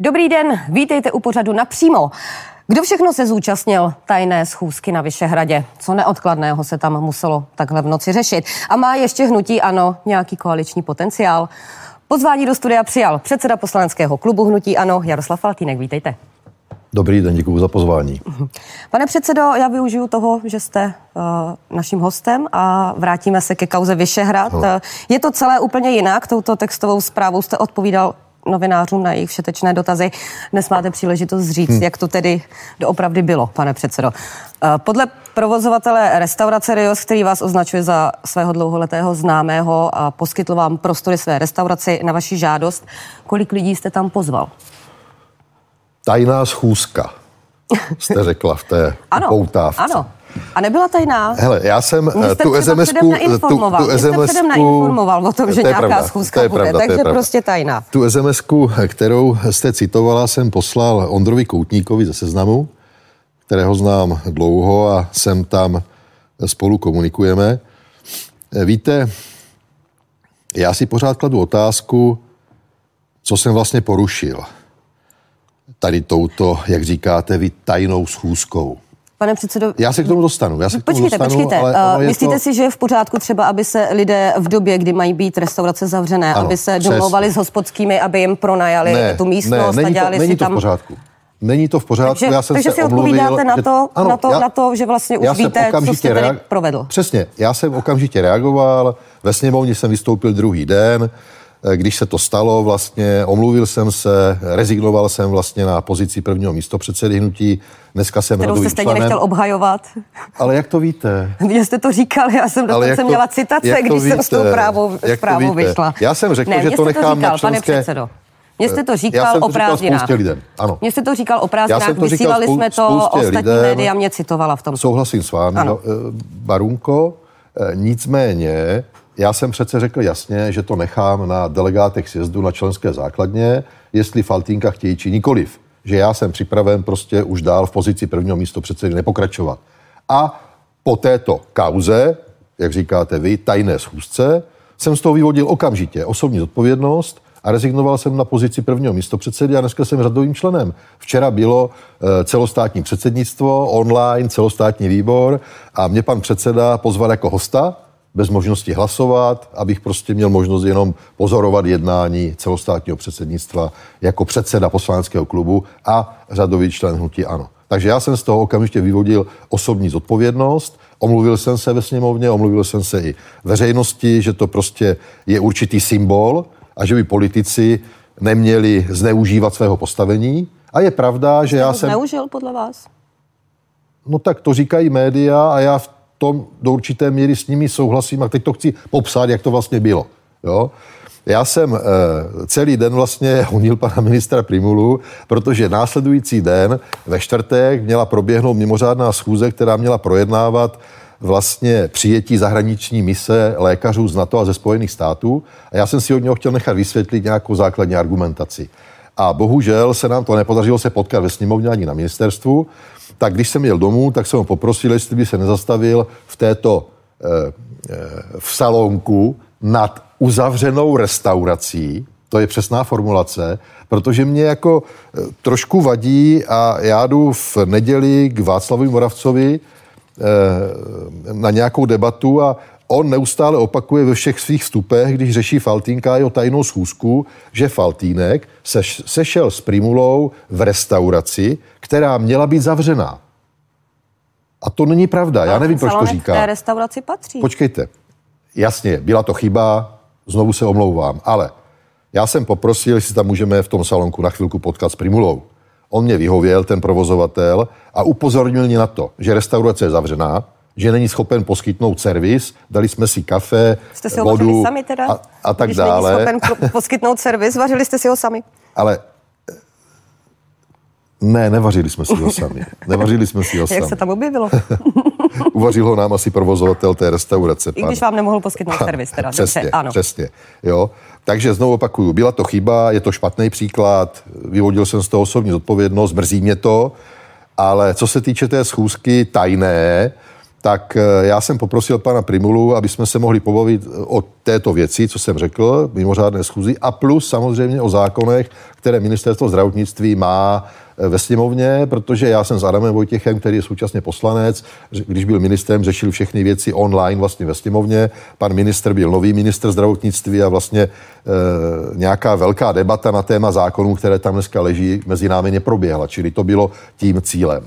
Dobrý den, vítejte u pořadu Napřímo. Kdo všechno se zúčastnil tajné schůzky na Vyšehradě? Co neodkladného se tam muselo takhle v noci řešit? A má ještě Hnutí Ano nějaký koaliční potenciál? Pozvání do studia přijal předseda poslaneckého klubu Hnutí Ano Jaroslav Faltýnek. Vítejte. Dobrý den, děkuji za pozvání. Pane předsedo, já využiju toho, že jste naším hostem a vrátíme se ke kauze Vyšehrad. Je to celé úplně jinak. Touto textovou zprávou jste odpovídal novinářům na jejich všetečné dotazy. Dnes máte příležitost říct, jak to tedy doopravdy bylo, pane předsedo. Podle provozovatele restaurace Rios, který vás označuje za svého dlouholetého známého a poskytl vám prostory své restauraci na vaši žádost, kolik lidí jste tam pozval? Tajná schůzka, jste řekla v té poutávce. Ano. A nebyla tajná. Hele, já jsem tu SMS-ku... Neinformoval o tom, že nějaká schůzka bude, takže prostě tajná. Tu SMS-ku, kterou jste citovala, jsem poslal Ondrovi Koutníkovi ze Seznamu, kterého znám dlouho a jsem tam spolu komunikujeme. Víte, já si pořád kladu otázku, co jsem vlastně porušil tady touto, jak říkáte vy, tajnou schůzkou. Pane předsedo, já se k tomu dostanu. Počkejte. Myslíte si, že je v pořádku třeba, aby se lidé v době, kdy mají být restaurace zavřené, ano, aby se domlouvali s hospodskými, aby jim pronajali tu místnost a dělali si tam... Není to v pořádku, já jsem se omluvil. Takže si odpovídáte na to, že vlastně už víte, co jste tady provedl. Přesně, já jsem okamžitě reagoval, ve sněmovně jsem vystoupil druhý den, když se to stalo vlastně, omluvil jsem se, rezignoval jsem vlastně na pozici prvního místopředsedy hnutí. Dneska jsem radovým členem. Kterou jste stejně nechtěl obhajovat. Ale jak to víte? Vy jste to říkal, já jsem dokonce měla citace, když jsem s tou zprávou vyšla. Já jsem řekl, že to nechám na členské... Mně jste to říkal o prázdninách. Mně jste to říkal o prázdninách, vysílali jsme to, ostatní média mě citovala v tom. Souhlasím s vámi, Barunko, nicméně... Já jsem přece řekl jasně, že to nechám na delegátech sjezdu na členské základně, jestli Faltýnka chtějí či nikoliv. Že já jsem připraven prostě už dál v pozici prvního místopředsedy nepokračovat. A po této kauze, jak říkáte vy, tajné schůzce, jsem z toho vyvodil okamžitě osobní zodpovědnost a rezignoval jsem na pozici prvního místopředsedy a dneska jsem řadovým členem. Včera bylo celostátní předsednictvo, online celostátní výbor a mě pan předseda pozval jako hosta, bez možnosti hlasovat, abych prostě měl možnost jenom pozorovat jednání celostátního předsednictva jako předseda poslaneckého klubu a řadový člen Hnutí Ano. Takže já jsem z toho okamžitě vyvodil osobní zodpovědnost, omluvil jsem se ve sněmovně, omluvil jsem se i veřejnosti, že to prostě je určitý symbol a že by politici neměli zneužívat svého postavení. A je pravda, že já jsem... Zneužil podle vás? No tak to říkají média a já v tom do určité míry s nimi souhlasím a teď to chci popsat, jak to vlastně bylo. Jo? Já jsem celý den vlastně honil pana ministra Prymulu, protože následující den ve čtvrtek měla proběhnout mimořádná schůze, která měla projednávat vlastně přijetí zahraniční mise lékařů z NATO a ze Spojených států a já jsem si od něho chtěl nechat vysvětlit nějakou základní argumentaci. A bohužel se nám to nepodařilo se potkat ve sněmovně ani na ministerstvu, tak když jsem jel domů, tak jsem ho poprosil, jestli by se nezastavil v této v salonku nad uzavřenou restaurací, to je přesná formulace, protože mě jako trošku vadí a já jdu v neděli k Václavu Moravcovi na nějakou debatu a on neustále opakuje ve všech svých vstupech, když řeší Faltýnka jeho tajnou schůzku, že Faltýnek sešel s Prymulou v restauraci, která měla být zavřená. A to není pravda, já nevím, proč to říká. Té restauraci patří. Počkejte, jasně, byla to chyba, znovu se omlouvám, ale já jsem poprosil, jestli tam můžeme v tom salonku na chvilku potkat s Prymulou. On mě vyhověl, ten provozovatel, a upozornil mě na to, že restaurace je zavřená, že není schopen poskytnout servis, dali jsme si kafe, jste si vodu ho sami teda, a tak když dále. Není schopen poskytnout servis, vařili jste si ho sami. Ale ne, nevařili jsme si ho sami. Jak se tam objevilo? Uvařil ho nám asi provozovatel té restaurace. I když vám nemohl poskytnout servis teda. Přesně, ano. Přesně. Jo? Takže znovu opakuju, byla to chyba, je to špatný příklad, vyvodil jsem z toho osobní zodpovědnost, mrzí mě to, ale co se týče té schůzky tajné, tak já jsem poprosil pana Prymulu, aby jsme se mohli pobavit o této věci, co jsem řekl, mimořádné schůzi, a plus samozřejmě o zákonech, které ministerstvo zdravotnictví má ve sněmovně, protože já jsem s Adamem Vojtěchem, který je současně poslanec, když byl ministrem, řešil všechny věci online vlastně ve sněmovně. Pan ministr byl nový ministr zdravotnictví a vlastně nějaká velká debata na téma zákonů, které tam dneska leží, mezi námi neproběhla. Čili to bylo tím cílem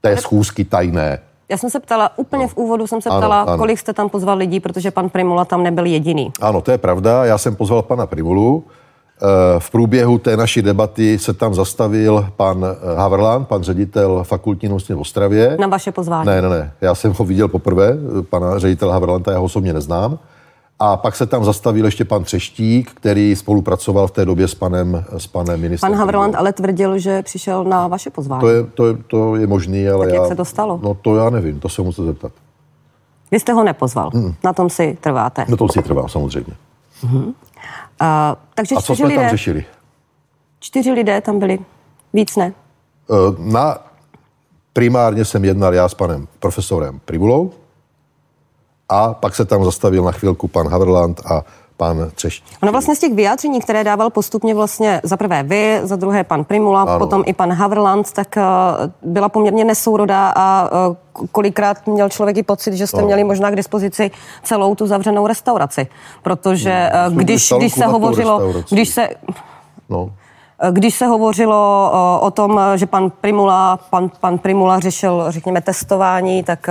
té schůzky tajné. Já jsem se ptala, úplně v úvodu jsem se ptala, ano. Kolik jste tam pozval lidí, protože pan Prymula tam nebyl jediný. Ano, to je pravda, já jsem pozval pana Prymulu. V průběhu té naší debaty se tam zastavil pan Haverland, pan ředitel fakultní nemocnice v Ostravě. Na vaše pozvání? Ne, já jsem ho viděl poprvé, pana ředitele Haverlanda, já ho osobně neznám. A pak se tam zastavil ještě pan Třeštík, který spolupracoval v té době s panem ministrem. Pan Haverland ale tvrdil, že přišel na vaše pozvání. To je možný, ale tak jak se to stalo? No to já nevím, to se musím zeptat. Vy jste ho nepozval, na tom si trváte. Na tom si trvám, samozřejmě. Mm-hmm. Takže a co jsme tam řešili? 4 lidé tam byli, víc ne? Primárně jsem jednal já s panem profesorem Prymulou a pak se tam zastavil na chvilku pan Haverland a pan Třeštík. Ono vlastně z těch vyjádření, které dával postupně vlastně za prvé vy, za druhé pan Prymula, ano. Potom i pan Haverland, tak byla poměrně nesourodá a kolikrát měl člověk i pocit, že jste měli možná k dispozici celou tu zavřenou restauraci, protože Když se hovořilo o tom, že pan Prymula řešil, řekněme, testování, tak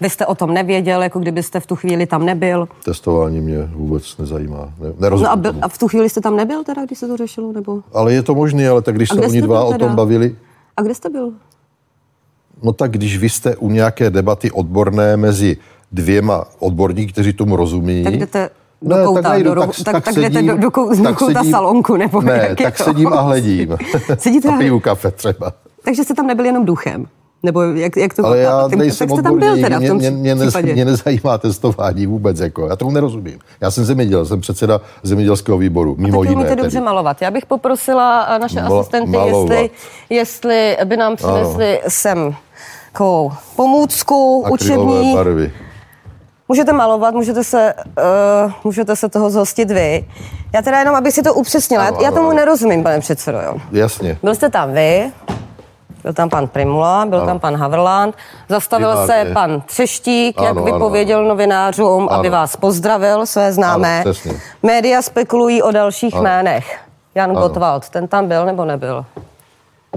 vy jste o tom nevěděl, jako kdybyste v tu chvíli tam nebyl. Testování mě vůbec nezajímá. Nerozumím tomu. A v tu chvíli jste tam nebyl teda, když se to řešilo? Nebo? Ale je to možné, ale tak když se oni dva o tom bavili. A kde jste byl? No tak když vy jste u nějaké debaty odborné mezi dvěma odborníky, kteří tomu rozumí. Tak jdete... Tak jdete do kouta salonku, nebo tak sedím a hledím. Sedíte a piju kafe třeba. Takže jste tam nebyl jenom duchem? Nebo jak to... Ale já nejsem odborný, mě nezajímá testování vůbec, jako, já tomu nerozumím. Já jsem zeměděl, jsem předseda zemědělského výboru, mimo jiné. A umíte dobře malovat. Já bych poprosila naše asistenty, jestli by nám přinesli sem takovou pomůcku, učební. Můžete malovat, můžete se toho zhostit vy. Já teda jenom, abych si to upřesnila. Já tomu nerozumím, pane předsedo, jo. Jasně. Byl jste tam vy, byl tam pan Prymula, byl tam pan Haverland, zastavil se pan Třeštík, jak vypověděl novinářům, aby vás pozdravil, své známé. Média spekulují o dalších jménech. Jan Gottwald, ten tam byl nebo nebyl?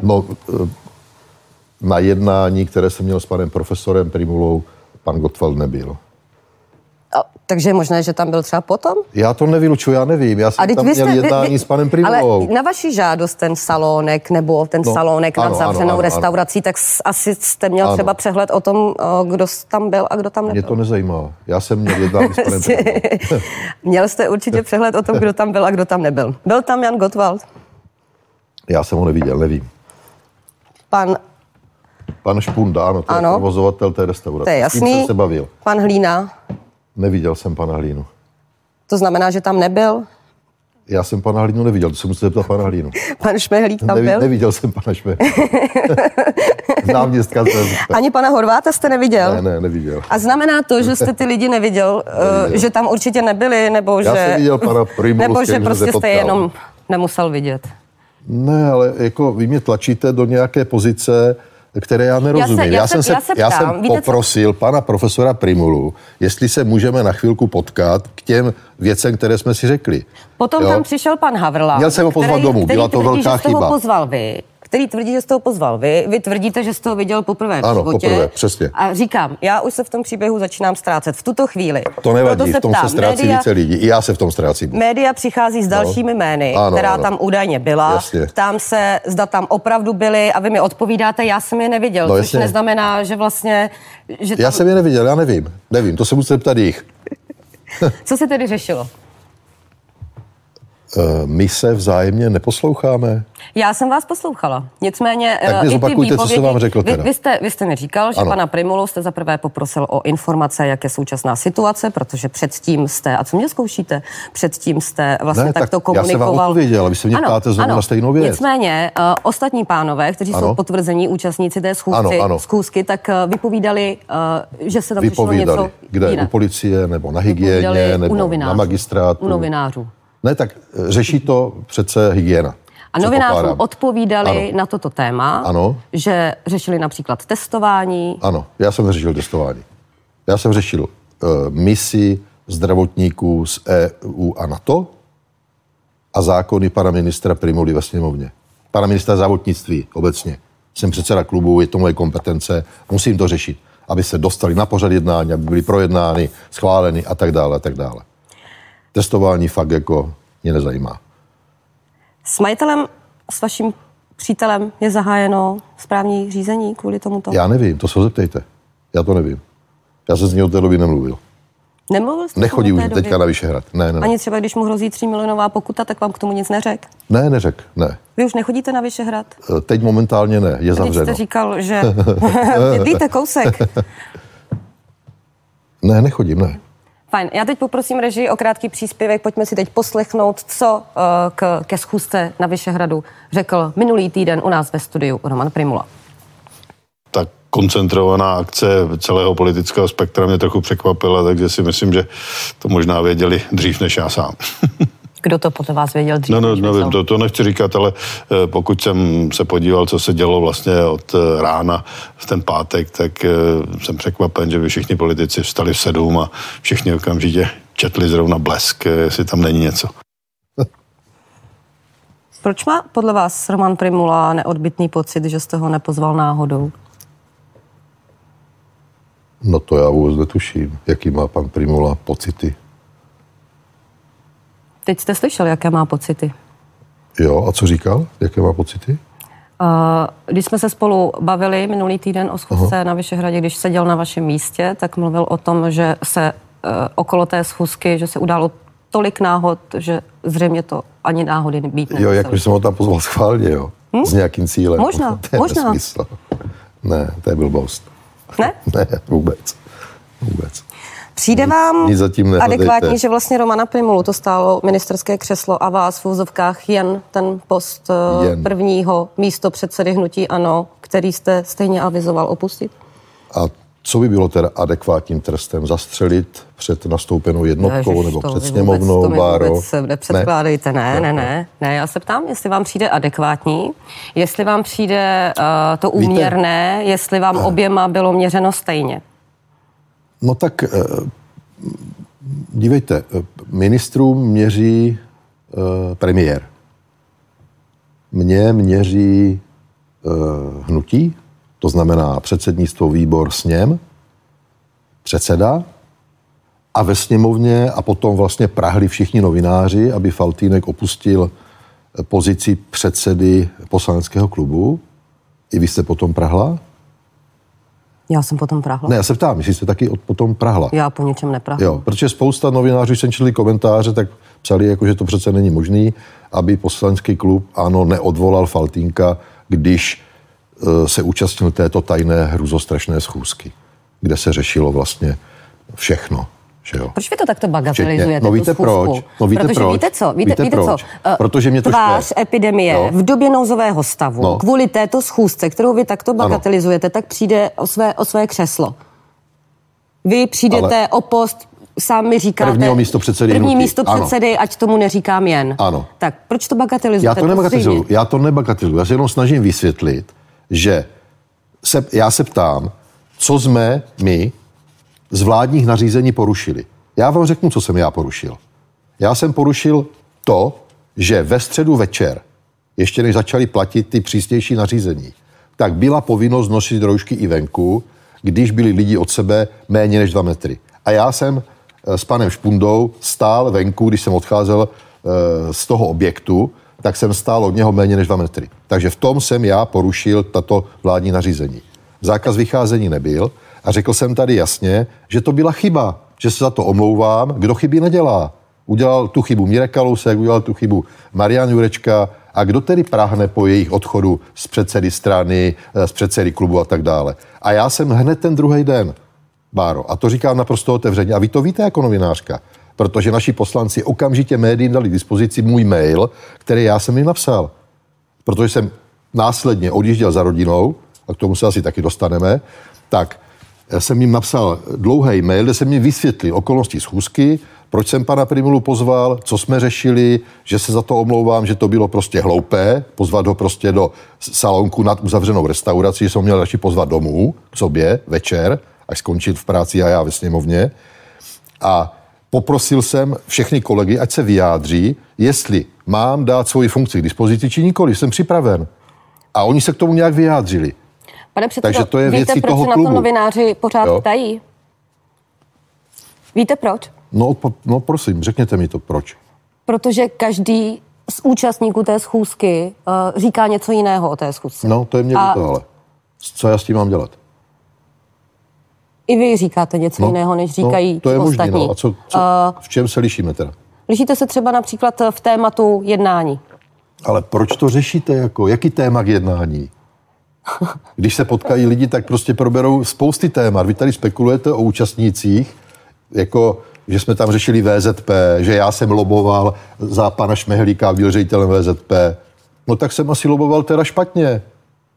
No, na jednání, které jsem měl s panem profesorem Prymulou, pan Gottwald nebyl. Takže je možné, že tam byl třeba potom? Já to nevylučuji, já nevím. Já jsem tam měl jednání s panem Prymulou. Ale na vaši žádost ten salónek, nebo salónek nad zavřenou restaurací, tak asi jste měl třeba přehled o tom, kdo tam byl a kdo tam nebyl. Mě to nezajímalo. Já jsem měl jednání s panem Prymulou. Měl jste určitě přehled o tom, kdo tam byl a kdo tam nebyl. Byl tam Jan Gottwald? Já jsem ho neviděl, nevím. Pan Špunda, to je provozovatel té restaurace. To je jasný. S tím jsem se bavil. Pan Hlína. Neviděl jsem pana Hlínu. To znamená, že tam nebyl? Já jsem pana Hlínu neviděl, to se musíte zeptat pana Hlínu. Pan Šmehlík tam byl? Neviděl jsem pana Šmehlíka. Náměstka. Ani pana Horváta jste neviděl? Ne, neviděl. A znamená to, že jste ty lidi neviděl, že tam určitě nebyli, nebo já že... Já jsem viděl pana Prymulu, nebo že prostě jste jenom nemusel vidět. Ne, ale jako vy mě tlačíte do nějaké pozice, které já nerozumím. Já jsem poprosil pana profesora Prymulu, jestli se můžeme na chvilku potkat k těm věcem, které jsme si řekli. Potom tam přišel pan Haverland. Měl jsem ho pozvat domů, byla to velká chyba. Který tvrdí, že jste ho pozval vy. Vy tvrdíte, že jste ho viděl poprvé v životě. Ano, poprvé, přesně. A říkám, já už se v tom příběhu začínám ztrácet. V tuto chvíli. To nevadí, v tom se ztrácí více lidí. I já se v tom ztrácím. Média přichází s dalšími jmény, která tam údajně byla. Jasně. Ptám se, zda tam opravdu byly a vy mi odpovídáte, já jsem je neviděl. No, což neznamená, že vlastně... Že tam... Já jsem je neviděl, já nevím. Nevím, to se musíte ptát jich. Co se tedy řešilo? My se vzájemně neposloucháme? Já jsem vás poslouchala. Nicméně tak mě zopakujte, co jsem vám řekl teda. Vy jste mi říkal, že ano. Pana Prymulu jste zaprvé poprosil o informace, jak je současná situace, protože předtím jste, a co mě zkoušíte, předtím jste vlastně ne, takto komunikoval. Já jsem vám odpověděl, vy se mě ptáte zrovna na stejnou věc. Nicméně ostatní pánové, kteří ano. jsou potvrzení účastníci té schůzky, tak vypovídali, že se tam přišlo něco kde jinak. U policie, nebo na hygieně, nebo na magistrátu. U novinářů. Ne, tak řeší to přece hygiena. A novinářům odpovídali ano. na toto téma, ano. že řešili například testování. Ano, já jsem řešil testování. Já jsem řešil misi zdravotníků z EU a NATO a zákony pana ministra Prymuly ve sněmovně. Pana ministra zdravotnictví obecně. Jsem předseda klubu, je to moje kompetence, musím to řešit, aby se dostali na pořad jednání, aby byli projednány, schváleny a tak dále, a tak dále. Testování fakt jako mě nezajímá. S majitelem, s vaším přítelem je zahájeno správní řízení kvůli tomuto? Já nevím, to se ho zeptejte. Já to nevím. Já jsem z něj od té doby nemluvil. Nemluvil jste? Nechodí už teďka na Vyšehrad. Ne, ne, ne. Ani třeba, když mu hrozí 3 milionová pokuta, tak vám k tomu nic neřek? Ne, neřek, ne. Vy už nechodíte na Vyšehrad? Teď momentálně ne, je zavřeno. Teď jste říkal, že bydlíte kousek. Ne, nechodím, ne. Fajn, já teď poprosím režii o krátký příspěvek, pojďme si teď poslechnout, co ke schůzce na Vyšehradu řekl minulý týden u nás ve studiu Roman Prymula. Tak koncentrovaná akce celého politického spektra mě trochu překvapila, takže si myslím, že to možná věděli dřív než já sám. Kdo to potom vás věděl dřív? No, nevím, to nechci říkat, ale pokud jsem se podíval, co se dělo vlastně od rána v ten pátek, tak jsem překvapen, že by všichni politici vstali v 7 a všichni okamžitě četli zrovna Blesk, jestli tam není něco. Proč má podle vás Roman Prymula neodbytný pocit, že jste ho nepozval náhodou? No to já vůbec netuším, jaký má pan Prymula pocity. Teď jste slyšel, jaké má pocity. Jo, a co říkal? Jaké má pocity? Když jsme se spolu bavili minulý týden o schůzce na Vyšehradě, když seděl na vašem místě, tak mluvil o tom, že se okolo té schůzky, že se událo tolik náhod, že zřejmě to ani náhody být nemuseli. Jo, jakože jsem ho tam pozval schválně, jo? S nějakým cílem. Možná, to je možná. Nesmysl. Ne, to je blbost. Ne? Ne, vůbec. Přijde vám adekvátní, že vlastně Romana Prymulu to stálo ministerské křeslo a vás v úzovkách jen ten post prvního místopředsedy Hnutí Ano, který jste stejně avizoval opustit? A co by bylo teda adekvátním trestem? Zastřelit před nastoupenou jednotkou nebo před sněmovnou, Báro? To mi vůbec nepředkládejte, ne. Já se ptám, jestli vám přijde adekvátní, jestli vám přijde to úměrné, víte? Jestli vám oběma bylo měřeno stejně. No tak, dívejte, ministrům měří premiér. Mně měří hnutí, to znamená předsednictvo, výbor, sněm, předseda a ve sněmovně a potom vlastně prahli všichni novináři, aby Faltýnek opustil pozici předsedy poslaneckého klubu. I vy jste potom prahla. Já jsem potom prahla. Ne, já se ptám, jestli jste taky potom prahla. Já po něčem neprahla. Jo, protože spousta novinářů, když jsem četli komentáře, tak psali, jako, že to přece není možný, aby poslanecký klub Ano neodvolal Faltýnka, když se účastnil této tajné hrůzostrašné schůzky, kde se řešilo vlastně všechno. Jo. Proč vy to takto bagatelizujete? No víte proč? Víte proč? Protože mě to tvář epidemie v době nouzového stavu, kvůli této schůzce, kterou vy takto bagatelizujete, tak přijde o své křeslo. Vy přijdete o post, sám mi říkáte, první místo předsedy, ať tomu neříkám jen. Ano. Tak proč to bagatelizujete? Já to nebagatelizuju. Já se jenom snažím vysvětlit, že já se ptám, co jsme my z vládních nařízení porušili. Já vám řeknu, co jsem já porušil. Já jsem porušil to, že ve středu večer, ještě než začali platit ty přísnější nařízení, tak byla povinnost nosit roušky i venku, když byli lidi od sebe méně než 2 metry. A já jsem s panem Špundou stál venku, když jsem odcházel z toho objektu, tak jsem stál od něho méně než 2 metry. Takže v tom jsem já porušil tato vládní nařízení. Zákaz vycházení nebyl, a řekl jsem tady jasně, že to byla chyba, že se za to omlouvám, kdo chyby nedělá. Udělal tu chybu Mirek Kalousek, udělal tu chybu Marian Jurečka. A kdo tedy prahne po jejich odchodu z předsedy strany, z předsedy klubu a tak dále? A já jsem hned ten druhý den, Báro, a to říkám naprosto otevřeně, a vy to víte jako novinářka, protože naši poslanci okamžitě médiím dali k dispozici můj mail, který já jsem jim napsal. Protože jsem následně odjížděl za rodinou, a k tomu se asi taky dostaneme, tak jsem jim napsal dlouhý mail, kde jsem jim vysvětlil okolnosti schůzky, proč jsem pana Prymulu pozval, co jsme řešili, že se za to omlouvám, že to bylo prostě hloupé, pozvat ho prostě do salonku nad uzavřenou restaurací, že jsem ho měl radši pozvat domů k sobě večer, až skončit v práci a já ve sněmovně. A poprosil jsem všechny kolegy, ať se vyjádří, jestli mám dát svoji funkci k dispozici či nikoli, jsem připraven. A oni se k tomu nějak vyjádřili. Pane předsedo, takže to je věcí toho klubu. Víte, proč se na to novináři pořád ptají? Víte proč? No prosím, řekněte mi to, proč. Protože každý z účastníků té schůzky říká něco jiného o té schůzce. No, to je mě líto, ale co já s tím mám dělat? I vy říkáte něco jiného, než říkají ostatní. No, to je možný, no. A co, v čem se lišíme teda? Lišíte se třeba například v tématu jednání. Ale proč to řešíte jako? Jaký téma k jednání? Když se potkají lidi, tak prostě proberou spousty témat. Vy tady spekulujete o účastnících, jako že jsme tam řešili VZP, že já jsem loboval za pana Šmehlíka, byl ředitelem VZP. No tak jsem asi loboval teda špatně,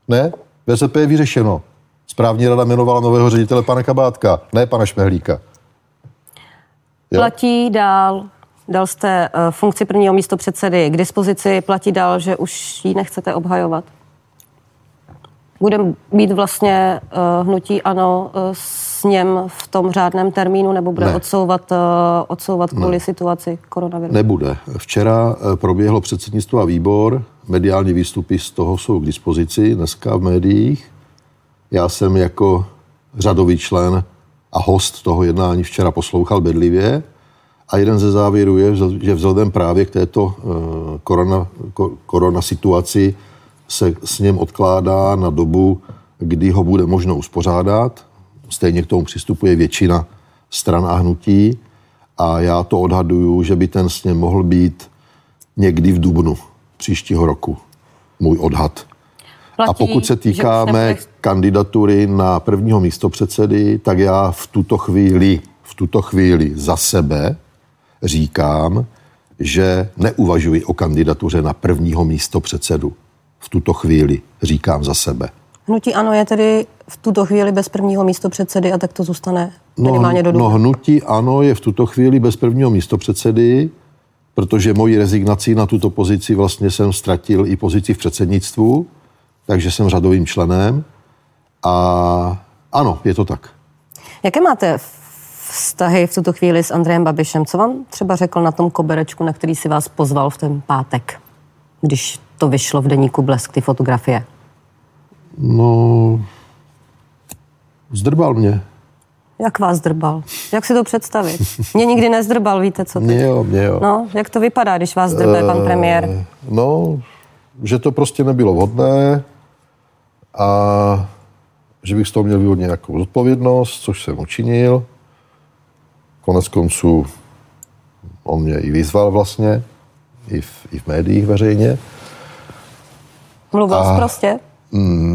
ne? VZP je vyřešeno. Správní rada jmenovala nového ředitele pana Kabátka, ne pana Šmehlíka. Jo? Platí dál, dal jste funkci prvního místopředsedy k dispozici, platí dál, že už ji nechcete obhajovat? Budeme být vlastně hnutí ANO s ním v tom řádném termínu, nebo bude odsouvat kvůli situaci koronaviru? Nebude. Včera proběhlo předsednictvo a výbor, mediální výstupy z toho jsou k dispozici dneska v médiích. Já jsem jako řadový člen a host toho jednání včera poslouchal bedlivě a jeden ze závěrů je, že vzhledem právě k této korona situaci se s ním odkládá na dobu, kdy ho bude možno uspořádat. Stejně k tomu přistupuje většina stran a hnutí a já to odhaduju, že by ten sněm mohl být někdy v dubnu příštího roku. Můj odhad. Platí, a pokud se týká mé kandidatury na prvního místopředsedy, tak já v tuto chvíli za sebe říkám, že neuvažuji o kandidatuře na prvního místopředsedu. V tuto chvíli říkám za sebe. Hnutí ANO je tedy v tuto chvíli bez prvního místopředsedy a tak to zůstane minimálně do dubna. No, hnutí ANO je v tuto chvíli bez prvního místopředsedy, protože mojí rezignací na tuto pozici vlastně jsem ztratil i pozici v předsednictvu, takže jsem řadovým členem a ano, je to tak. Jaké máte vztahy v tuto chvíli s Andrejem Babišem? Co vám třeba řekl na tom koberečku, na který si vás pozval v ten pátek, když to vyšlo v deníku Blesk, ty fotografie? No, zdrbal mě. Jak vás zdrbal? Jak si to představit? Mě nikdy nezdrbal, víte co? Mě jo. No, jak to vypadá, když vás zdrbe pan premiér? No, že to prostě nebylo vhodné a že bych z toho měl vyvodit nějakou zodpovědnost, což jsem učinil. Konec konců on mě i vyzval vlastně, i v médiích veřejně. Mluvil prostě?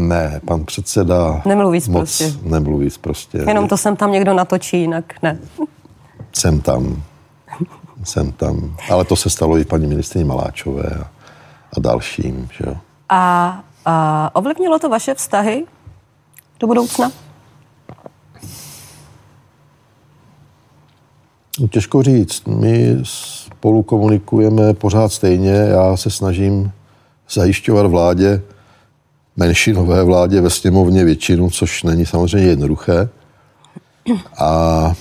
Ne, pan předseda nemluví prostě. Jenom to sem tam někdo natočí, jinak ne. Jsem tam. Ale to se stalo i paní ministryni Maláčové a dalším, že jo. A ovlivnilo to vaše vztahy do budoucna? Těžko říct. My spolu komunikujeme pořád stejně. Já se snažím zajišťovat vládě, menšinové vládě ve sněmovně většinu, což není samozřejmě jednoduché. A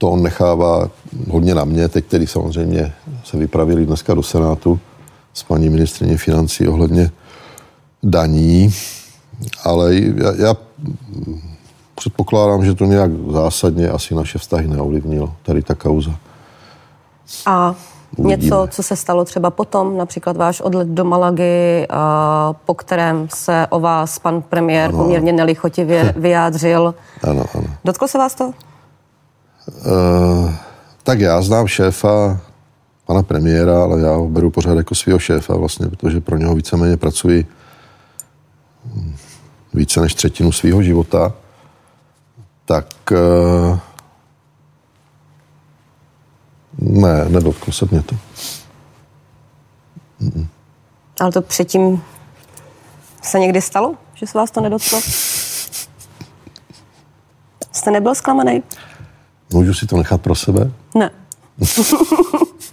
to on nechává hodně na mě. Teď tedy samozřejmě se vypravili dneska do Senátu s paní ministryní financí ohledně daní. Ale já předpokládám, že to nějak zásadně asi naše vztahy neovlivnilo, tady ta kauza. A uvidíme. Něco, co se stalo třeba potom, například váš odlet do Malagy, po kterém se o vás pan premiér poměrně nelichotivě vyjádřil. Ano. Dotklo se vás to? Tak já znám šéfa pana premiéra, ale já ho beru pořád jako svého šéfa vlastně, protože pro něho víceméně pracuji více než třetinu svého života, tak ne, nedotklo se mě to. Ale to předtím se někdy stalo, že se vás to nedotklo? Jste nebyl zklamaný? Můžu si to nechat pro sebe? Ne.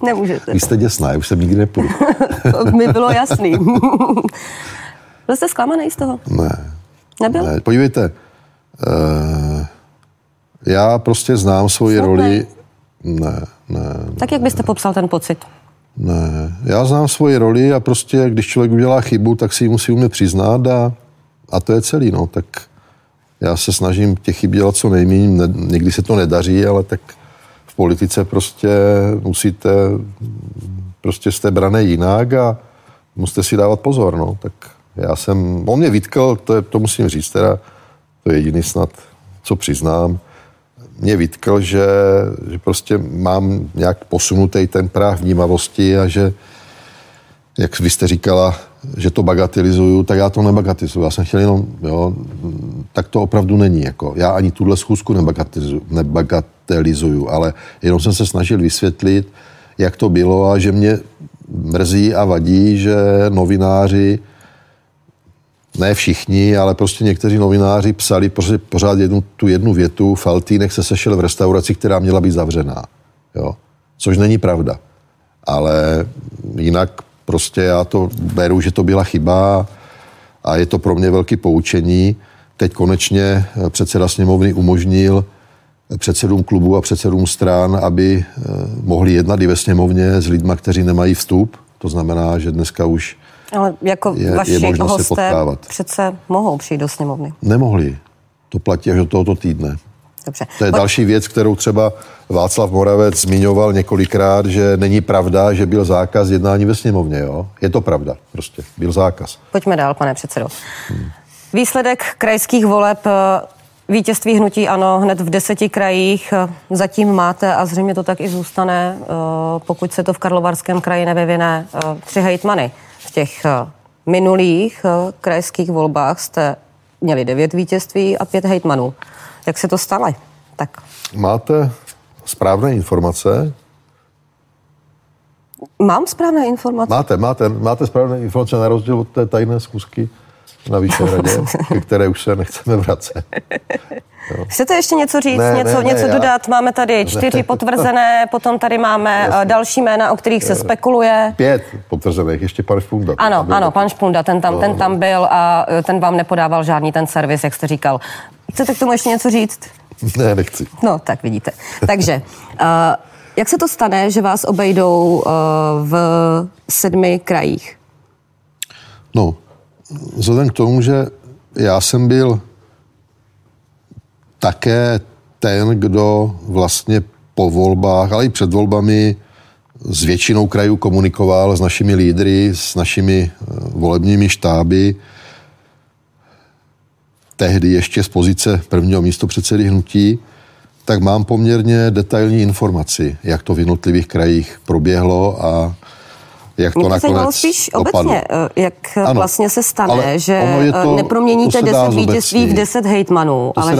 Nemůžete. Vy jste děsná, já už jsem nikdy nepůjdu. To mi bylo jasný. Byl jste zklamaný z toho? Ne. Nebyl? Ne. Podívejte, já prostě znám svoji roli. Ne. Tak jak byste popsal ten pocit? Ne, já znám svoji roli a prostě, když člověk udělá chybu, tak si ji musí umět přiznat a to je celý, no, tak já se snažím těch chyb dělat co nejméně, někdy se to nedaří, ale tak v politice prostě musíte, prostě jste brané jinak a musíte si dávat pozor, no, tak já jsem, on mě vytkl, to musím říct teda, to je jediný snad, co přiznám, mě vytkl, že prostě mám nějak posunutý ten práh vnímavosti a že, jak vy jste říkala, že to bagatelizuju, tak já to nebagatelizuju. Já jsem chtěl jenom, jo, tak to opravdu není. Jako. Já ani tuhle schůzku nebagatelizuju, ale jenom jsem se snažil vysvětlit, jak to bylo a že mě mrzí a vadí, že novináři, ne všichni, ale prostě někteří novináři psali pořád tu jednu větu, Faltýnek se sešel v restauraci, která měla být zavřená, jo? Což není pravda. Ale jinak prostě já to beru, že to byla chyba a je to pro mě velké poučení. Teď konečně předseda sněmovny umožnil předsedům klubů a předsedům stran, aby mohli jednat i ve sněmovně s lidma, kteří nemají vstup. To znamená, že dneska už ale jako vaši hosté přece mohou přijít do sněmovny. Nemohli. To platí až do tohoto týdne. Dobře. To je další věc, kterou třeba Václav Moravec zmiňoval několikrát, že není pravda, že byl zákaz jednání ve sněmovně. Jo? Je to pravda. Prostě byl zákaz. Pojďme dál, pane předsedo. Výsledek krajských voleb, vítězství hnutí ANO hned v 10 krajích zatím máte a zřejmě to tak i zůstane, pokud se to v Karlovarském kraji nevyvine, 3 hejtmany. V těch minulých krajských volbách jste měli 9 vítězství a 5 hejtmanů. Jak se to stalo? Tak. Máte správné informace? Mám správné informace? Máte správné informace na rozdíl od té tajné schůzky na Vyšehradě, které už se nechceme vracet. Jo. Chcete ještě něco říct, něco dodat? Máme tady 4 potvrzené, potom tady máme další jména, o kterých se spekuluje. 5 potvrzených, ještě pan Špunda. Ano, pan Špunda, ten tam byl a ten vám nepodával žádný ten servis, jak jste říkal. Chcete k tomu ještě něco říct? Ne, nechci. No, tak vidíte. Takže, jak se to stane, že vás obejdou v 7 krajích? No, vzhledem k tomu, že já jsem byl také ten, kdo vlastně po volbách, ale i před volbami s většinou krajů komunikoval s našimi lídry, s našimi volebními štáby. Tehdy ještě z pozice prvního místopředsedy hnutí, tak mám poměrně detailní informaci, jak to v jednotlivých krajích proběhlo a jak to nakonec dopadlo. Jak ano, vlastně se stane, že to, neproměníte 10 vítězství v 10 hejtmanů, to ale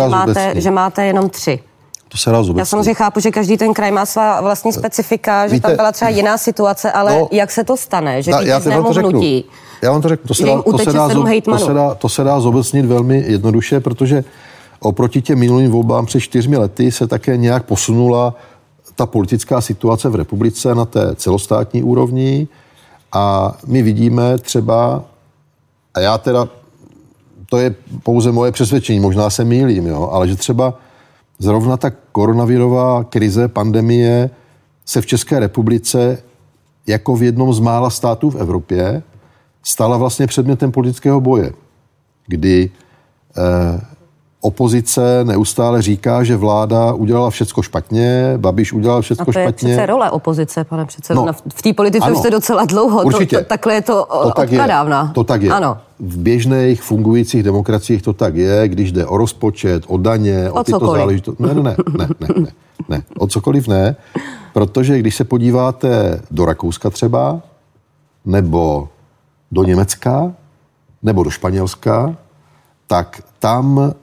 že máte jenom 3. To se dá zobecnit. Já samozřejmě chápu, že každý ten kraj má svá vlastní specifika, že víte, tam byla třeba jiná situace, ale no, jak se to stane, že vítěznému hnutí, já vám to řeknu, to se dá zobecnit velmi jednoduše, protože oproti těm minulým volbám před 4 lety se také nějak posunula ta politická situace v republice na té celostátní úrovni. A my vidíme třeba, a já teda, to je pouze moje přesvědčení, možná se mýlím, jo, ale že třeba zrovna ta koronavirová krize, pandemie se v České republice jako v jednom z mála států v Evropě stala vlastně předmětem politického boje, kdy opozice neustále říká, že vláda udělala všecko špatně, Babiš udělal všecko špatně. A to je přece role opozice, pane předsedo. No, v té politice už jste docela dlouho. Určitě. Takhle je to odpradávna. To tak je. Ano. V běžných fungujících demokraciích to tak je, když jde o rozpočet, o daně, o tyto záležitosti. Ne. O cokoliv ne. Protože když se podíváte do Rakouska třeba, nebo do Německa, nebo do Španělska, tak tam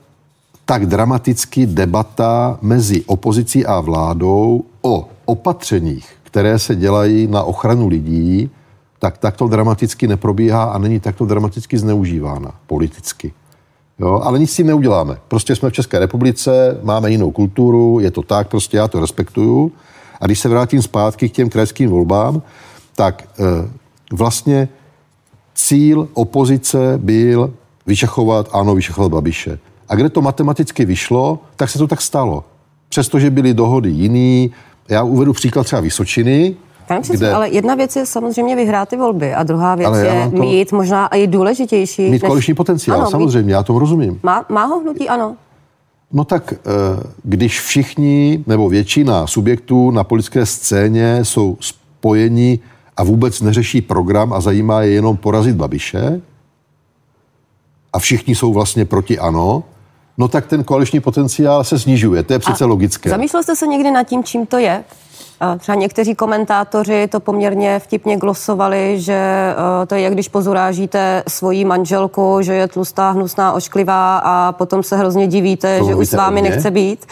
tak dramaticky debata mezi opozicí a vládou o opatřeních, které se dělají na ochranu lidí, tak takto dramaticky neprobíhá a není takto dramaticky zneužívána politicky. Jo, ale nic s tím neuděláme. Prostě jsme v České republice, máme jinou kulturu, je to tak, prostě já to respektuju. A když se vrátím zpátky k těm krajským volbám, tak vlastně cíl opozice byl vyšachovat, ano, vyšachovat Babiše. A kde to matematicky vyšlo, tak se to tak stalo. Přestože byly dohody jiný, já uvedu příklad třeba Vysočiny, kde... Ale jedna věc je samozřejmě vyhrát ty volby a druhá věc je to... mít možná i důležitější... Mít koaliční potenciál, ano, samozřejmě, já tomu rozumím. Má ho hnutí ANO? No tak, když všichni nebo většina subjektů na politické scéně jsou spojeni a vůbec neřeší program a zajímá je jenom porazit Babiše a všichni jsou vlastně proti ANO, no tak ten koaliční potenciál se snižuje, to je přece logické. Zamýšlel jste se někdy nad tím, čím to je? Třeba někteří komentátoři to poměrně vtipně glosovali, že to je, jak když pozurážíte svoji manželku, že je tlustá, hnusná, ošklivá a potom se hrozně divíte, že už s vámi nechce být.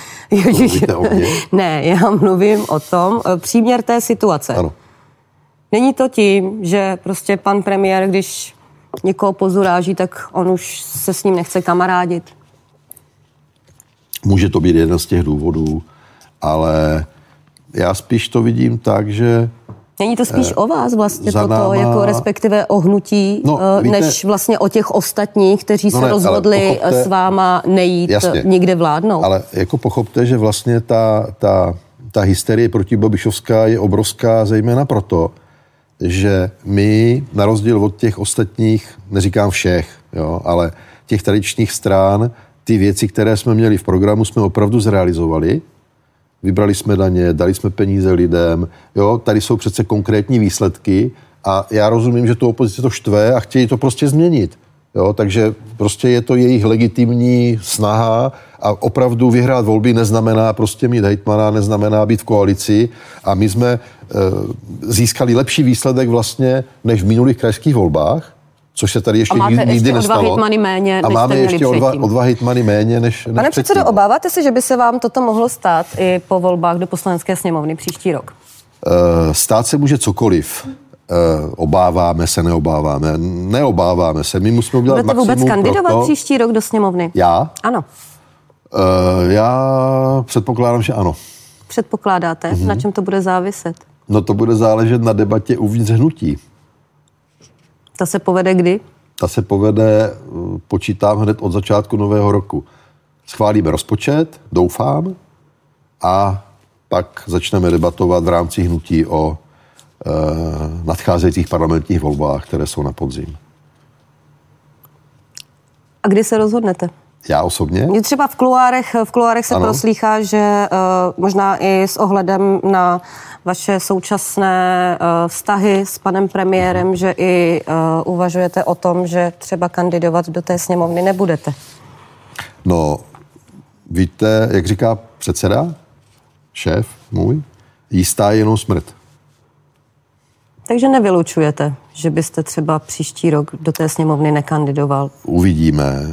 Ne, já mluvím o tom. Příměr té situace. Ano. Není to tím, že prostě pan premiér, když někoho pozuráží, tak on už se s ním nechce kamarádit? Může to být jeden z těch důvodů, ale... Já spíš to vidím tak, že... Není to spíš o vás vlastně toto, náma... jako respektive o hnutí, než vlastně o těch ostatních, kteří se rozhodli s váma nejít nikde vládnout. Ale jako pochopte, že vlastně ta hysterie proti Babišovská je obrovská, zejména proto, že my, na rozdíl od těch ostatních, neříkám všech, jo, ale těch tradičních stran, ty věci, které jsme měli v programu, jsme opravdu zrealizovali. Vybrali jsme daně, dali jsme peníze lidem, jo, tady jsou přece konkrétní výsledky a já rozumím, že tu opozici to štve a chtějí to prostě změnit, jo, takže prostě je to jejich legitimní snaha a opravdu vyhrát volby neznamená prostě mít hejtmana, neznamená být v koalici a my jsme získali lepší výsledek vlastně než v minulých krajských volbách, což se tady ještě nikdy nestalo. A máme ještě o dva hitmany méně, než předtím. Pane předsedo, obáváte se, že by se vám toto mohlo stát i po volbách do Poslanecké sněmovny příští rok? Stát se může cokoliv. Obáváme se, neobáváme. Neobáváme se, my musíme udělat maximum. Budete vůbec kandidovat příští rok do sněmovny? Já? Ano. Já předpokládám, že ano. Předpokládáte? Na čem to bude záviset? No to bude záležet na debatě uvnitř hnutí. Ta se povede kdy? Ta se povede, počítám, hned od začátku nového roku. Schválíme rozpočet, doufám, a pak začneme debatovat v rámci hnutí o nadcházejících parlamentních volbách, které jsou na podzim. A kdy se rozhodnete? Já osobně? Třeba v kuloárech se proslýchá, že možná i s ohledem na vaše současné vztahy s panem premiérem, že i uvažujete o tom, že třeba kandidovat do té sněmovny nebudete. No, víte, jak říká předseda, šéf můj, jistá je jenom smrt. Takže nevylučujete, že byste třeba příští rok do té sněmovny nekandidoval? Uvidíme.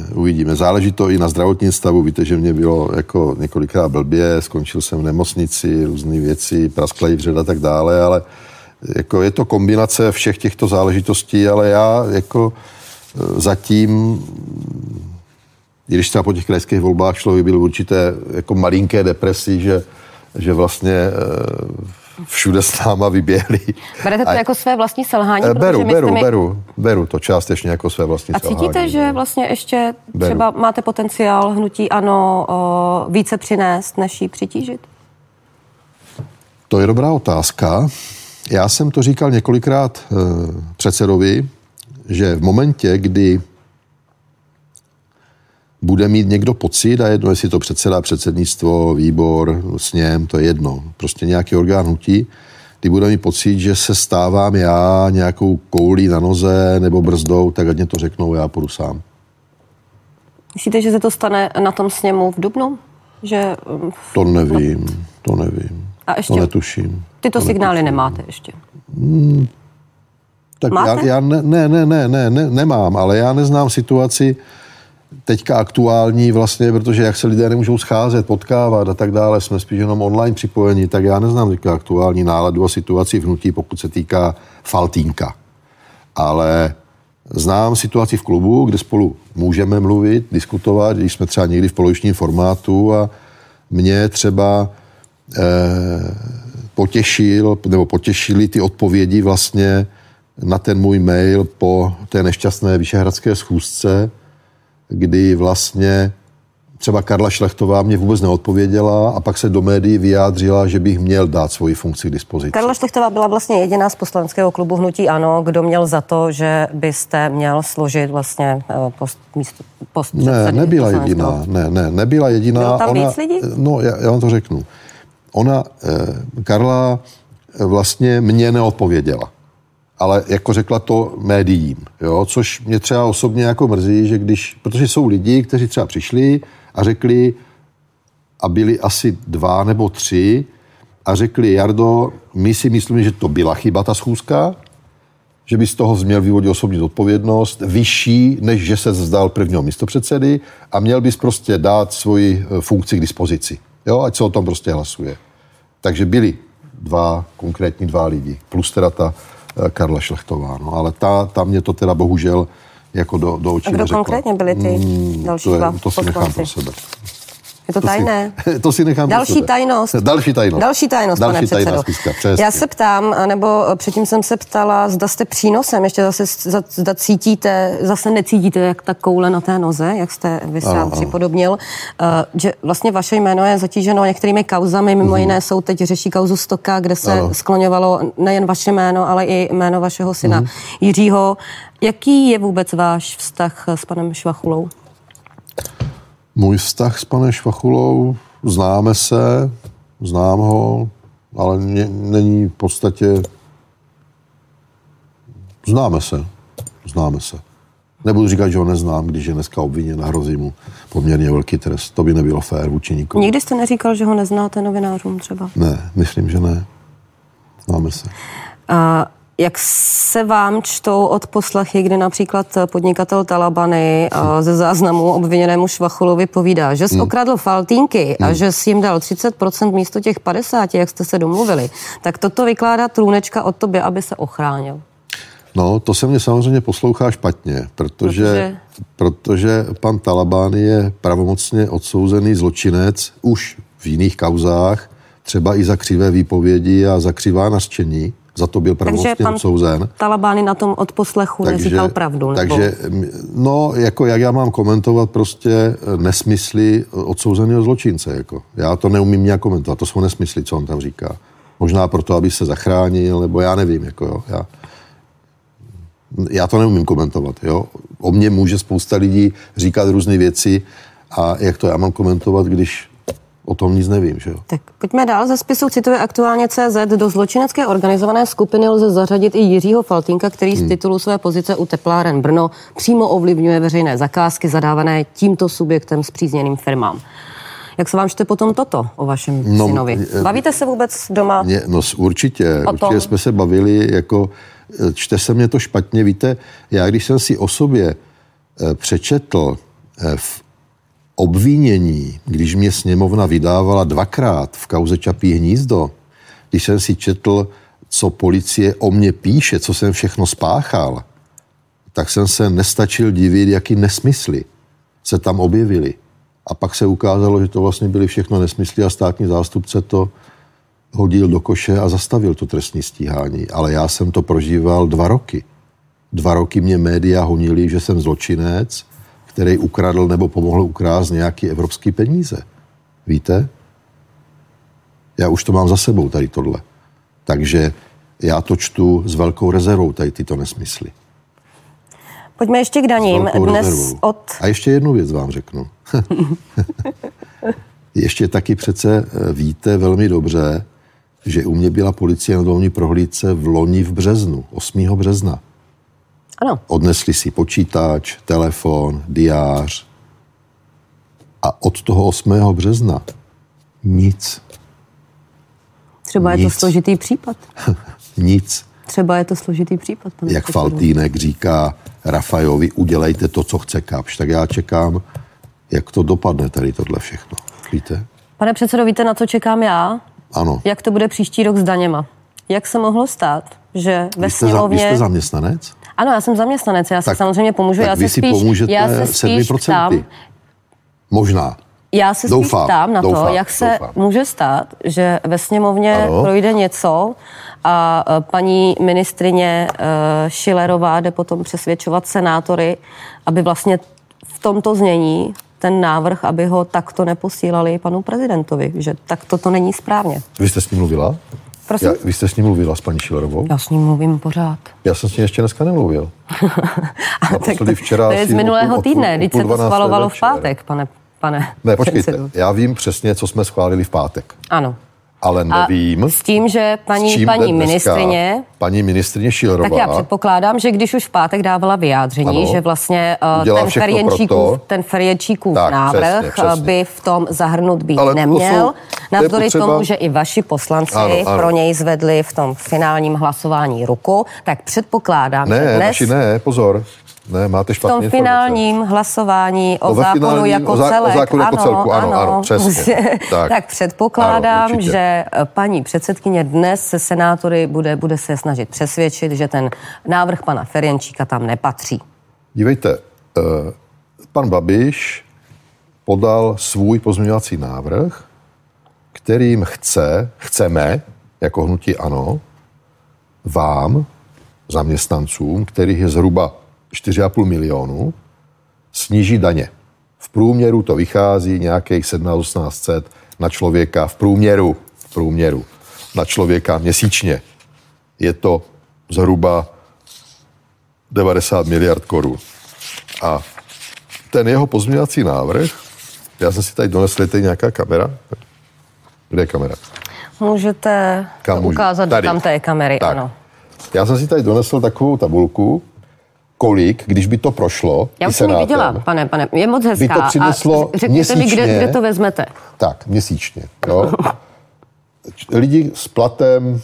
Záleží to i na zdravotním stavu. Víte, že mě bylo jako několikrát blbě, skončil jsem v nemocnici, různé věci, prasklé vředa a tak dále, ale jako je to kombinace všech těchto záležitostí, ale já jako zatím, i když třeba po těch krajských volbách člověk byl v určité jako malinké depresi, že vlastně... všude s náma vyběhli. Berete to jako své vlastní selhání? Beru to částečně jako své vlastní selhání. A cítíte, že vlastně ještě třeba máte potenciál hnutí ANO více přinést, než jí přitížit? To je dobrá otázka. Já jsem to říkal několikrát předsedovi, že v momentě, kdy bude mít někdo pocit, a jedno, jestli to předseda, předsednictvo, výbor, sněm, to je jedno, prostě nějaký orgán hnutí, kdy bude mít pocit, že se stávám já nějakou koulí na noze nebo brzdou, tak ať mě to řeknou, já půjdu sám. Myslíte, že se to stane na tom sněmu v dubnu? To nevím. A ještě to netuším. Tyto signály nemáte ještě? Tak máte? Já nemám, ale já neznám situaci teďka aktuální vlastně, protože jak se lidé nemůžou scházet, potkávat a tak dále, jsme spíš jenom online připojeni, tak já neznám teďka aktuální náladu a situaci v hnutí, pokud se týká Faltýnka. Ale znám situaci v klubu, kde spolu můžeme mluvit, diskutovat, když jsme třeba někdy v polovičním formátu a mě třeba potěšily ty odpovědi vlastně na ten můj mail po té nešťastné vyšehradské schůzce, kdy vlastně třeba Karla Šlechtová mě vůbec neodpověděla a pak se do médií vyjádřila, že bych měl dát svoji funkci k dispozici. Karla Šlechtová byla vlastně jediná z poslaneckého klubu Hnutí Ano, kdo měl za to, že byste měl složit vlastně post předsedy. Nebyla jediná. Bylo tam víc lidí? No, já vám to řeknu. Karla vlastně mě neodpověděla, ale jako řekla to médiím, jo? Což mě třeba osobně jako mrzí, že protože jsou lidi, kteří třeba přišli a řekli, a byli asi 2 nebo 3 a řekli, Jardo, my si myslíme, že to byla chyba ta schůzka, že by z toho měl vyvodit osobní odpovědnost vyšší, než že se vzdal prvního místopředsedy a měl bys prostě dát svoji funkci k dispozici. Jo, ať se o tom prostě hlasuje. Takže byli 2 lidi, plus teda ta Karla Šlechtová, no, ale ta mě to teda bohužel jako do očí neřekla. A kdo konkrétně byli ty další 2 poslanci? To si nechám pro sebe. Je to tajné? To si nechám pro sebe. Další tajnost, pane předsedo. Já se ptám, nebo předtím jsem se ptala, zda jste přínosem, ještě zda cítíte, zase necítíte, jak ta koule na té noze, jak jste vy sám připodobnil, že vlastně vaše jméno je zatíženo některými kauzami, mimo jiné jsou teď řeší kauzu Stoka, kde se skloňovalo nejen vaše jméno, ale i jméno vašeho syna Jiřího. Jaký je vůbec váš vztah s panem Švachulou? Můj vztah s panem Švachulou, známe se, znám ho, ale není v podstatě... Známe se. Nebudu říkat, že ho neznám, když je dneska obviněn a hrozí mu poměrně velký trest. To by nebylo fér vůči nikomu. Nikdy jste neříkal, že ho neznáte novinářům třeba? Ne, myslím, že ne. Známe se. Jak se vám čtou od poslechy, kdy například podnikatel Talabany ze záznamu obviněnému Švachulovi povídá, že okradl Faltýnky a že si jim dal 30% místo těch 50, jak jste se domluvili, tak toto vykládá Trůnečka o tobě, aby se ochránil. No, to se mě samozřejmě poslouchá špatně, protože pan Talabany je pravomocně odsouzený zločinec už v jiných kauzách, třeba i za křivé výpovědi a za křivá nařčení. Za to byl pravomocně odsouzen. Takže pan Talabány na tom odposlechu neříkal pravdu. Takže, no, jako jak já mám komentovat prostě nesmysly odsouzeného zločince, jako. Já to neumím nějak komentovat, to jsou nesmysly, co on tam říká. Možná proto, aby se zachránil, nebo já nevím, jako jo. Já to neumím komentovat, jo. O mně může spousta lidí říkat různé věci a jak to já mám komentovat, když... O tom nic nevím, že jo. Tak pojďme dál. Ze spisu cituje aktuálně CZ. Do zločinecké organizované skupiny lze zařadit i Jiřího Faltýnka, který z titulu své pozice u Tepláren Brno přímo ovlivňuje veřejné zakázky zadávané tímto subjektem spřízněným firmám. Jak se vám čte potom toto o vašem synovi? Bavíte se vůbec doma? Určitě jsme se bavili, jako čte se mě to špatně. Víte, já když jsem si o sobě přečetl v obvinění, když mě Sněmovna vydávala 2krát v kauze Čapí hnízdo, když jsem si četl, co policie o mě píše, co jsem všechno spáchal, tak jsem se nestačil divit, jaký nesmysly se tam objevily. A pak se ukázalo, že to vlastně byly všechno nesmysly a státní zástupce to hodil do koše a zastavil to trestní stíhání. Ale já jsem to prožíval 2 roky. 2 roky mě média honili, že jsem zločinec, který ukradl nebo pomohl ukrást nějaké evropské peníze. Víte? Já už to mám za sebou, tady tohle. Takže já to čtu s velkou rezervou, tady tyto nesmysly. Pojďme ještě k daním. A ještě jednu věc vám řeknu. Ještě taky přece víte velmi dobře, že u mě byla policie na domovní prohlídce v loni v březnu, 8. března. Ano. Odnesli si počítač, telefon, diář a od toho 8. března nic. Třeba nic. Je to složitý případ. Nic. Třeba je to složitý případ. Jak Faltýnek říká Rafajovi, udělejte to, co chce Kapsch, tak já čekám, jak to dopadne tady tohle všechno. Víte? Pane předsedo, víte, na co čekám já? Ano. Jak to bude příští rok s daněma? Jak se mohlo stát, že ve Sněmovně... Vy jste zaměstnanec? Ano, já jsem zaměstnanec, já si samozřejmě pomůžu. Tak já vy si pomůžete 7%. Ptám, možná. Já se spíš ptám na to, jak se může stát, že ve Sněmovně projde něco a paní ministrině Schillerová jde potom přesvědčovat senátory, aby vlastně v tomto znění ten návrh, aby ho takto neposílali panu prezidentovi, že takto to není správně. Vy jste s ním mluvila? Prosím? Vy jste s ním mluvila, s paní Schillerovou? Já s ním mluvím pořád. Já jsem s ní ještě dneska nemluvil. To je z minulého týdne, když se to schvalovalo v pátek, pane Ne, počkejte, předsedu. Já vím přesně, co jsme schválili v pátek. Ano. Ale nevím. A s tím, že paní ministrině... Paní ministrině Schillerová... Tak já předpokládám, že když už v pátek dávala vyjádření, ano, že vlastně ten Feriančíkův návrh přesně. by v tom zahrnut být ale neměl. Navzdory tomu, že i vaši poslanci pro něj zvedli v tom finálním hlasování ruku, tak předpokládám, že dnes... Ne, máte špatně v tom finálním informace. Hlasování o zákonu jako celek. O zákonu jako celku, ano, přesně. Tak předpokládám, ano, že paní předsedkyně dnes se senátory bude se snažit přesvědčit, že ten návrh pana Feriančíka tam nepatří. Dívejte, pan Babiš podal svůj pozměňovací návrh, kterým chceme, jako hnutí ANO, vám, zaměstnancům, kterých je zhruba 4,5 milionu, sníží daně. V průměru to vychází nějakých 1700 na člověka v průměru na člověka měsíčně. Je to zhruba 90 miliard korun. A ten jeho pozměňovací návrh, já jsem si tady donesl, je nějaká kamera? Kde je kamera? Můžete ukázat, tam té kamery, tak. Ano. Já jsem si tady donesl takovou tabulku, kolik, když by to prošlo. Já už jsem ji viděla, pane, je moc hezká. By to přineslo měsíčně. Řekněte mi, kde to vezmete. Tak, měsíčně. Jo. Lidi s platem,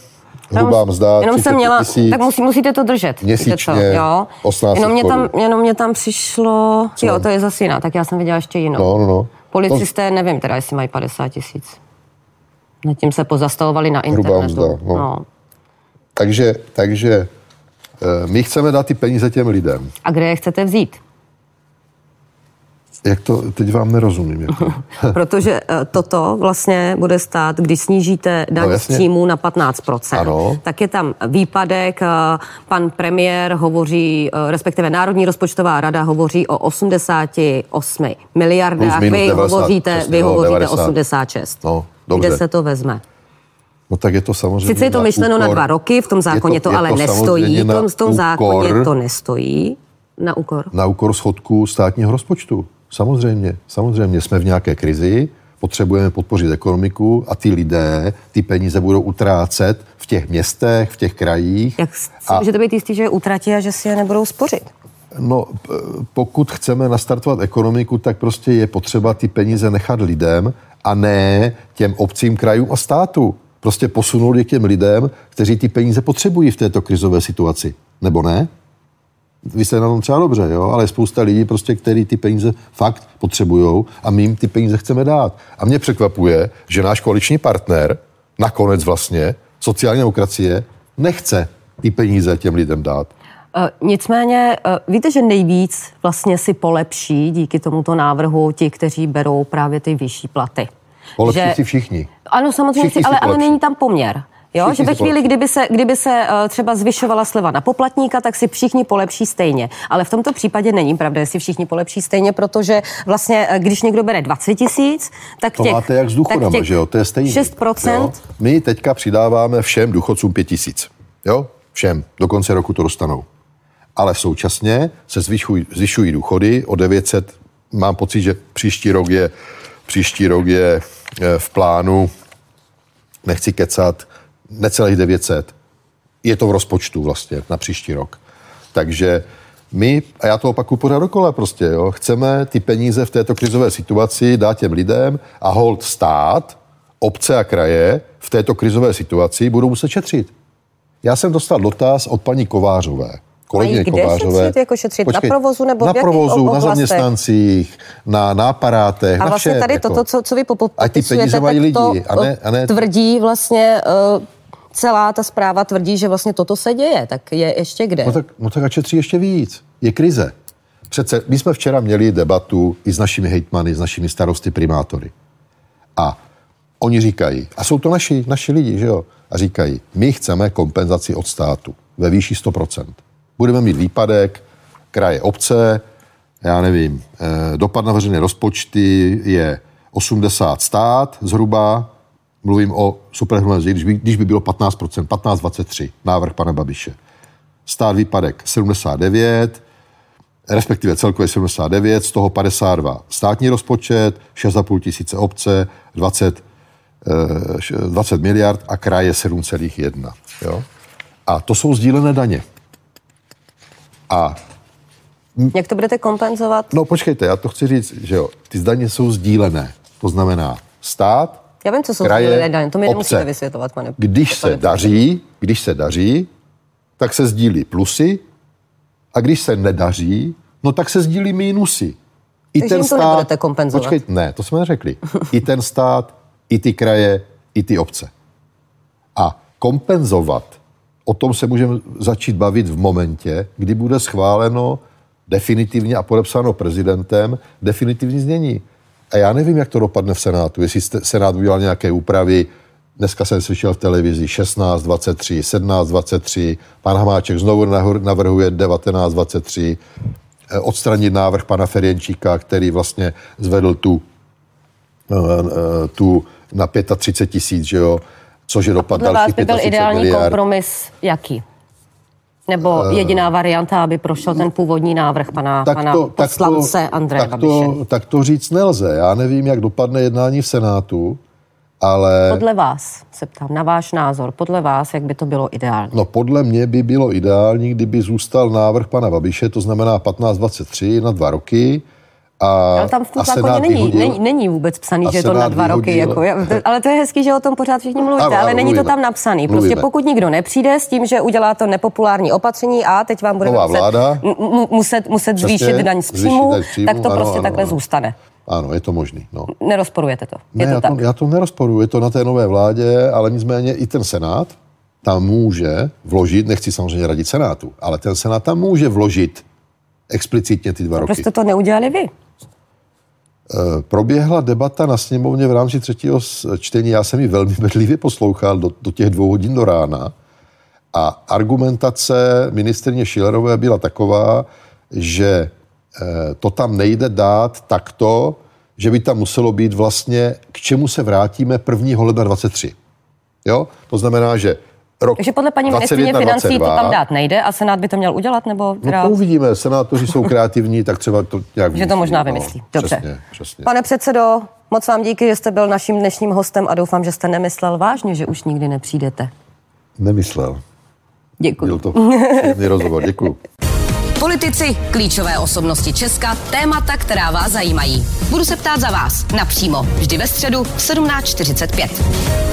hrubá mzda, 30 000. Tak musíte to držet. Měsíčně, jo. 18 korun. Jenom mě tam přišlo, jo, to je zase jiná, tak já jsem viděla ještě jinou. No. Policisté, nevím teda, jestli mají 50 000. Nad tím se pozastavovali na internetu. Hrubá mzda, no. Takže my chceme dát ty peníze těm lidem. A kde je chcete vzít? Jak to? Teď vám nerozumím. Jako. Protože toto vlastně bude stát, když snížíte daň z příjmů na 15%. Ano. Tak je tam výpadek. Pan premiér hovoří, respektive Národní rozpočtová rada hovoří o 88 miliardách. Vy hovoříte 86. No, dobře. Kde se to vezme? No tak je to samozřejmě. Sice je to myšleno na 2 roky, v tom zákoně to ale nestojí. V tom zákoně to nestojí. Na úkor? Na úkor schodku státního rozpočtu. Samozřejmě. Jsme v nějaké krizi, potřebujeme podpořit ekonomiku a ty lidé, ty peníze budou utrácet v těch městech, v těch krajích. Jak můžete být jistý, že je utratí a že si je nebudou spořit? No, pokud chceme nastartovat ekonomiku, tak prostě je potřeba ty peníze nechat lidem a ne těm obcím, krajům a státu. Prostě posunul je k těm lidem, kteří ty peníze potřebují v této krizové situaci. Nebo ne? Vy jste na tom třeba dobře, jo? Ale spousta lidí, prostě, kteří ty peníze fakt potřebují a my jim ty peníze chceme dát. A mě překvapuje, že náš koaliční partner, nakonec vlastně, sociální demokracie, nechce ty peníze těm lidem dát. Nicméně, víte, že nejvíc vlastně si polepší díky tomuto návrhu ti, kteří berou právě ty vyšší platy. Polepší si všichni. Ano, samozřejmě, ale není tam poměr. Jo? Že ve chvíli, kdyby se třeba zvyšovala sleva na poplatníka, tak si všichni polepší stejně. Ale v tomto případě není pravda, jestli všichni polepší stejně, protože vlastně, když někdo bere 20 000, tak to máte jak s důchodama, že jo? To je stejný. 6%. Jo? My teďka přidáváme všem důchodcům 5 000. Jo? Všem. Do konce roku to dostanou. Ale současně se zvyšují důchody o 900. Mám pocit, že příští rok je v plánu, nechci kecat, necelých 900. Je to v rozpočtu vlastně na příští rok. Takže my, a já to opakuju pořád dokola prostě, jo, chceme ty peníze v této krizové situaci dát těm lidem a holt stát, obce a kraje v v této krizové situaci budou muset šetřit. Já jsem dostal dotaz od paní Kovářové. Kolegyně Kovářové. Šetřit? Jako šetřit? Počkej, na provozu nebo na v jakých provozu, na zaměstnancích, na aparátech, na všem. A vlastně tady jako, co vy popisujete, a ne... tvrdí vlastně... Celá ta zpráva tvrdí, že vlastně toto se děje, tak je ještě kde. No tak a šetří ještě víc. Je krize. Přece my jsme včera měli debatu i s našimi hejtmany, s našimi starosty, primátory. A oni říkají, a jsou to naši lidi, že jo? A říkají, my chceme kompenzaci od státu ve výši 100%. Budeme mít výpadek, kraje, obce, já nevím, dopad na veřejné rozpočty je 80 stát zhruba, mluvím o superhrubé mzdě, když by bylo 15%, 15,23, návrh pana Babiše. Stát výpadek 79, respektive celkově 79, z toho 52 státní rozpočet, 6,5 tisíce obce, 20 miliard a kraje 7,1. Jo? A to jsou sdílené daně. A jak to budete kompenzovat? No počkejte, já to chci říct, že jo, ty daně jsou sdílené, to znamená stát, já vím, co jsou sdílené daně, to mi nemusíte vysvětlovat, pane. Když se daří, tak se sdílí plusy a když se nedaří, no tak se sdílí mínusy. Takže jim to nebudete kompenzovat. Počkejte, ne, to jsme neřekli. I ten stát, i ty kraje, i ty obce. A kompenzovat, o tom se můžeme začít bavit v momentě, kdy bude schváleno definitivně a podepsáno prezidentem definitivní znění. A já nevím, jak to dopadne v Senátu, jestli Senát udělal nějaké úpravy. Dneska jsem slyšel v televizi 16,23, 17,23, pan Hamáček znovu navrhuje 19,23, odstranit návrh pana Feriančíka, který vlastně zvedl tu na 35 000, že jo, což je dopad dalších 35 miliard. Podle vás by byl ideální kompromis jaký? Nebo jediná varianta, aby prošel ten původní návrh pana poslance Andreje Babiše? Tak to říct nelze. Já nevím, jak dopadne jednání v Senátu, ale... Podle vás, se ptám, na váš názor, podle vás, jak by to bylo ideální? No podle mě by bylo ideální, kdyby zůstal návrh pana Babiše, to znamená 15,23 na 2 roky, ale tam v tom zákoně není vůbec psaný, že je to na 2 roky. Jako, ale to je hezký, že o tom pořád všichni mluvíte, ale není to tam napsaný. Prostě pokud nikdo nepřijde s tím, že udělá to nepopulární opatření a teď vám budeme muset zvýšit daň z příjmu, tak to takhle zůstane. Ano, je to možný. No. Nerozporujete to? Já to nerozporuji, je to na té nové vládě, ale nicméně i ten Senát tam může vložit, nechci samozřejmě radit Senátu, ale ten Senát tam může vložit explicitně ty 2 roky. Proč jste to neudělali vy? Proběhla debata na sněmovně v rámci 3. čtení, já jsem ji velmi bedlivě poslouchal do těch 2 hodin do rána a argumentace ministryně Schillerové byla taková, že to tam nejde dát takto, že by tam muselo být vlastně, k čemu se vrátíme 1. ledna 23. Jo? To znamená, že rok 21-22. Takže podle paní ministryně financí to tam dát nejde a Senát by to měl udělat, nebo... Teda... No to uvidíme, senátoři jsou kreativní, tak třeba to nějak vymyslí. Že to možná vymyslí. No, dobře. Přesně. Pane předsedo, moc vám díky, že jste byl naším dnešním hostem a doufám, že jste nemyslel vážně, že už nikdy nepřijdete. Nemyslel. Děkuji. Byl to příjemný rozhovor, děkuji. Politici, klíčové osobnosti Česka, témata, která vás zajímají. Budu se ptát za vás napřímo, vždy ve středu v 17:45.